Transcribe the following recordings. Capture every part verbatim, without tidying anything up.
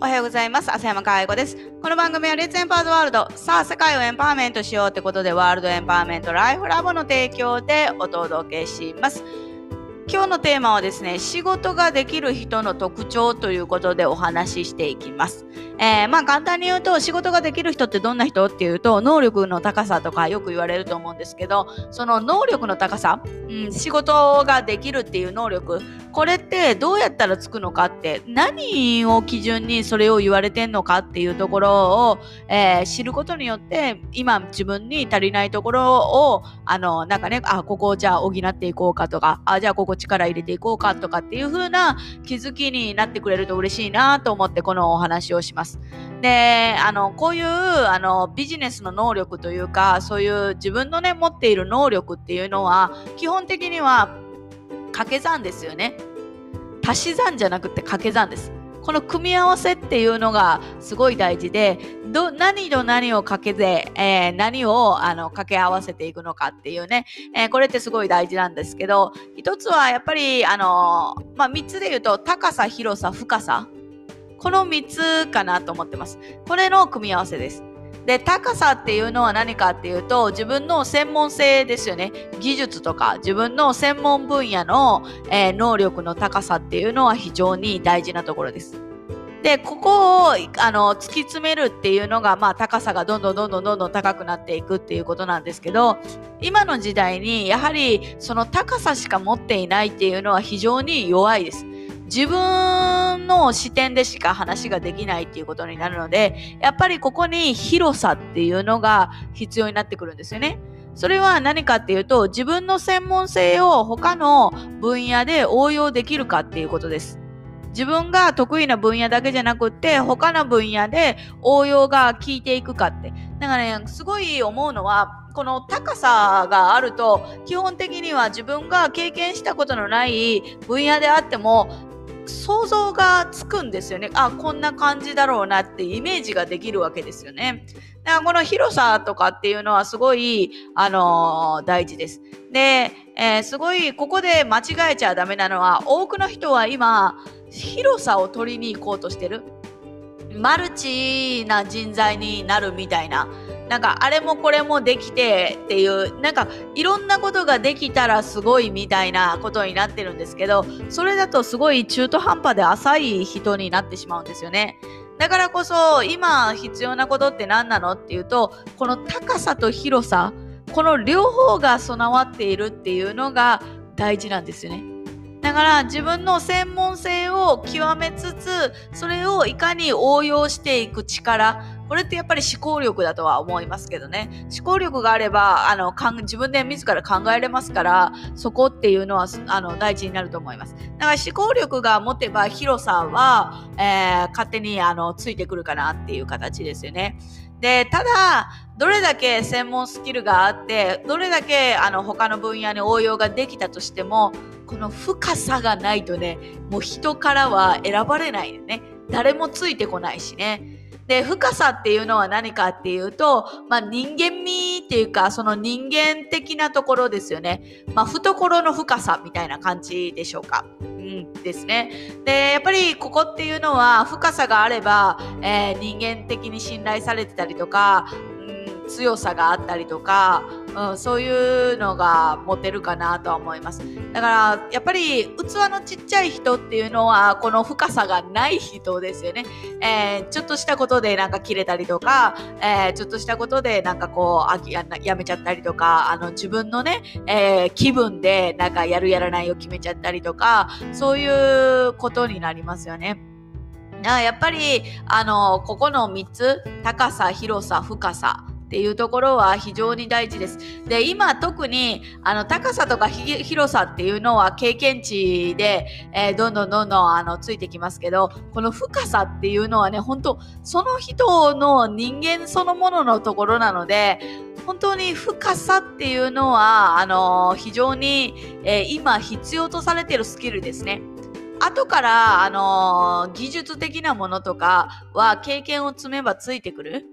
おはようございます。浅山かあいこです。この番組はレッツエンパワードワールド、さあ世界をエンパワーメントしようってことで、ワールドエンパワーメントライフラボの提供でお届けします。今日のテーマはですね、仕事ができる人の特徴ということでお話ししていきます。えー、まあ簡単に言うと、仕事ができる人ってどんな人っていうと、能力の高さとかよく言われると思うんですけど、その能力の高さ、うん、仕事ができるっていう能力、これってどうやったらつくのかって、何を基準にそれを言われてんのかっていうところを、えー、知ることによって、今自分に足りないところをあのなんかねあここをじゃあ補っていこうかとか、あじゃあここ力入れていこうかとかっていう風な気づきになってくれると嬉しいなと思って、このお話をします。で、あのこういうあのビジネスの能力というか、そういう自分のね持っている能力っていうのは、基本的には掛け算ですよね。足し算じゃなくて掛け算です。この組み合わせっていうのがすごい大事で、ど何と何をかけて、えー、何をあの掛け合わせていくのかっていうね、えー、これってすごい大事なんですけど、一つはやっぱり、あのーまあ、みっつで言うと、高さ、広さ、深さ、このみっつかなと思ってます。これの組み合わせです。で、高さっていうのは何かっていうと、自分の専門性ですよね。技術とか自分の専門分野の、えー、能力の高さっていうのは非常に大事なところです。で、ここをあの突き詰めるっていうのが、まあ、高さがどんどんどんどんどんどん高くなっていくっていうことなんですけど、今の時代にやはりその高さしか持っていないっていうのは非常に弱いです。自分の視点でしか話ができないっていうことになるので、やっぱりここに広さっていうのが必要になってくるんですよね。それは何かっていうと、自分の専門性を他の分野で応用できるかっていうことです。自分が得意な分野だけじゃなくって、他の分野で応用が効いていくかって。だからね、すごい思うのは、この高さがあると、基本的には自分が経験したことのない分野であっても想像がつくんですよね。あ、こんな感じだろうなってイメージができるわけですよね。だからこの広さとかっていうのはすごい、あのー、大事です。で、えー、すごいここで間違えちゃダメなのは、多くの人は今広さを取りに行こうとしてる。マルチな人材になるみたいな。なんかあれもこれもできてっていう、なんかいろんなことができたらすごいみたいなことになってるんですけど、それだとすごい中途半端で浅い人になってしまうんですよね。だからこそ今必要なことって何なのっていうと、この高さと広さ、この両方が備わっているっていうのが大事なんですよね。だから自分の専門性を極めつつ、それをいかに応用していく力、これってやっぱり思考力だとは思いますけどね。思考力があればあの自分で自ら考えれますから、そこっていうのはあの大事になると思います。だから思考力が持てば広さは、えー、勝手にあのついてくるかなっていう形ですよね。で、ただどれだけ専門スキルがあって、どれだけあの他の分野に応用ができたとしても、この深さがないとね、もう人からは選ばれないね。誰もついてこないしね。で、深さっていうのは何かっていうと、まあ、人間味っていうか、その人間的なところですよね。まあ、懐の深さみたいな感じでしょうか。うんですね。で、やっぱりここっていうのは深さがあれば、えー、人間的に信頼されてたりとか、うん、強さがあったりとか、うん、そういうのが持てるかなとは思います。だからやっぱり器のちっちゃい人っていうのは、この深さがない人ですよね。えー、ちょっとしたことでなんか切れたりとか、えー、ちょっとしたことでなんかこうあきやめちゃったりとか、あの自分のね、えー、気分でなんかやるやらないを決めちゃったりとか、そういうことになりますよね。やっぱりあのここのみっつ、高さ、広さ、深さっていうところは非常に大事です。で、今特にあの高さとか広さっていうのは経験値で、えー、どんどんどんどんあのついてきますけど、この深さっていうのはね、本当その人の人間そのもののところなので、本当に深さっていうのはあの非常に、えー、今必要とされているスキルですね。後からあの技術的なものとかは経験を積めばついてくる。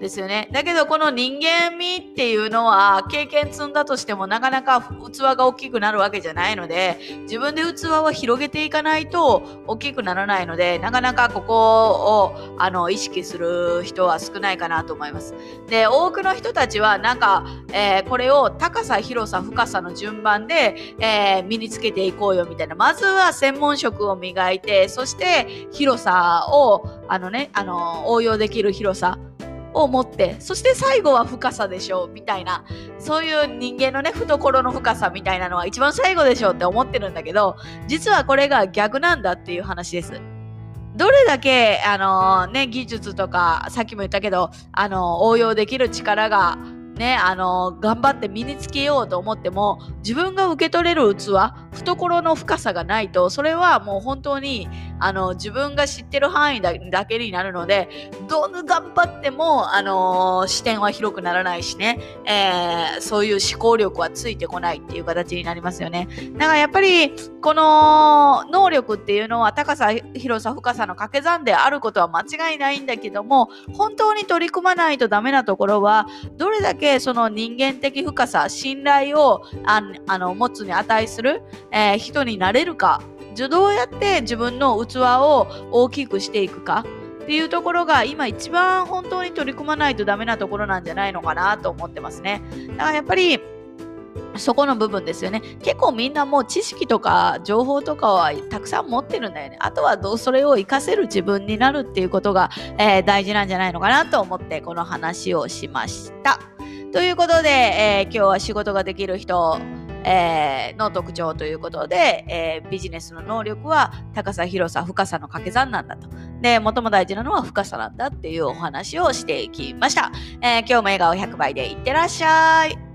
ですよね。だけどこの人間味っていうのは経験積んだとしてもなかなか器が大きくなるわけじゃないので、自分で器を広げていかないと大きくならないので、なかなかここをあの意識する人は少ないかなと思います。で、多くの人たちはなんか、えー、これを高さ広さ深さの順番で、えー、身につけていこうよみたいな、まずは専門職を磨いて、そして広さをあのねあの応用できる広さを持って、そして最後は深さでしょうみたいな、そういう人間のね懐の深さみたいなのは一番最後でしょうって思ってるんだけど、実はこれが逆なんだっていう話です。どれだけあのー、ね技術とかさっきも言ったけどあのー、応用できる力がねあのー、頑張って身につけようと思っても、自分が受け取れる器、懐の深さがないと、それはもう本当にあのー、自分が知ってる範囲 だ, だけになるので、どん頑張ってもあのー、視点は広くならないしね、えー、そういう思考力はついてこないっていう形になりますよね。だからやっぱりこの能力っていうのは高さ広さ深さの掛け算であることは間違いないんだけども、本当に取り組まないとダメなところは、どれだけその人間的深さ、信頼をああの持つに値する、えー、人になれるか、どうやって自分の器を大きくしていくかっていうところが、今一番本当に取り組まないとダメなところなんじゃないのかなと思ってますね。だからやっぱりそこの部分ですよね。結構みんなもう知識とか情報とかはたくさん持ってるんだよね。あとはどうそれを活かせる自分になるっていうことが、えー、大事なんじゃないのかなと思ってこの話をしました。ということで、えー、今日は仕事ができる人、えー、の特徴ということで、えー、ビジネスの能力は高さ広さ深さの掛け算なんだと。で、最も大事なのは深さなんだっていうお話をしていきました。えー、今日も笑顔ひゃくばいでいってらっしゃい。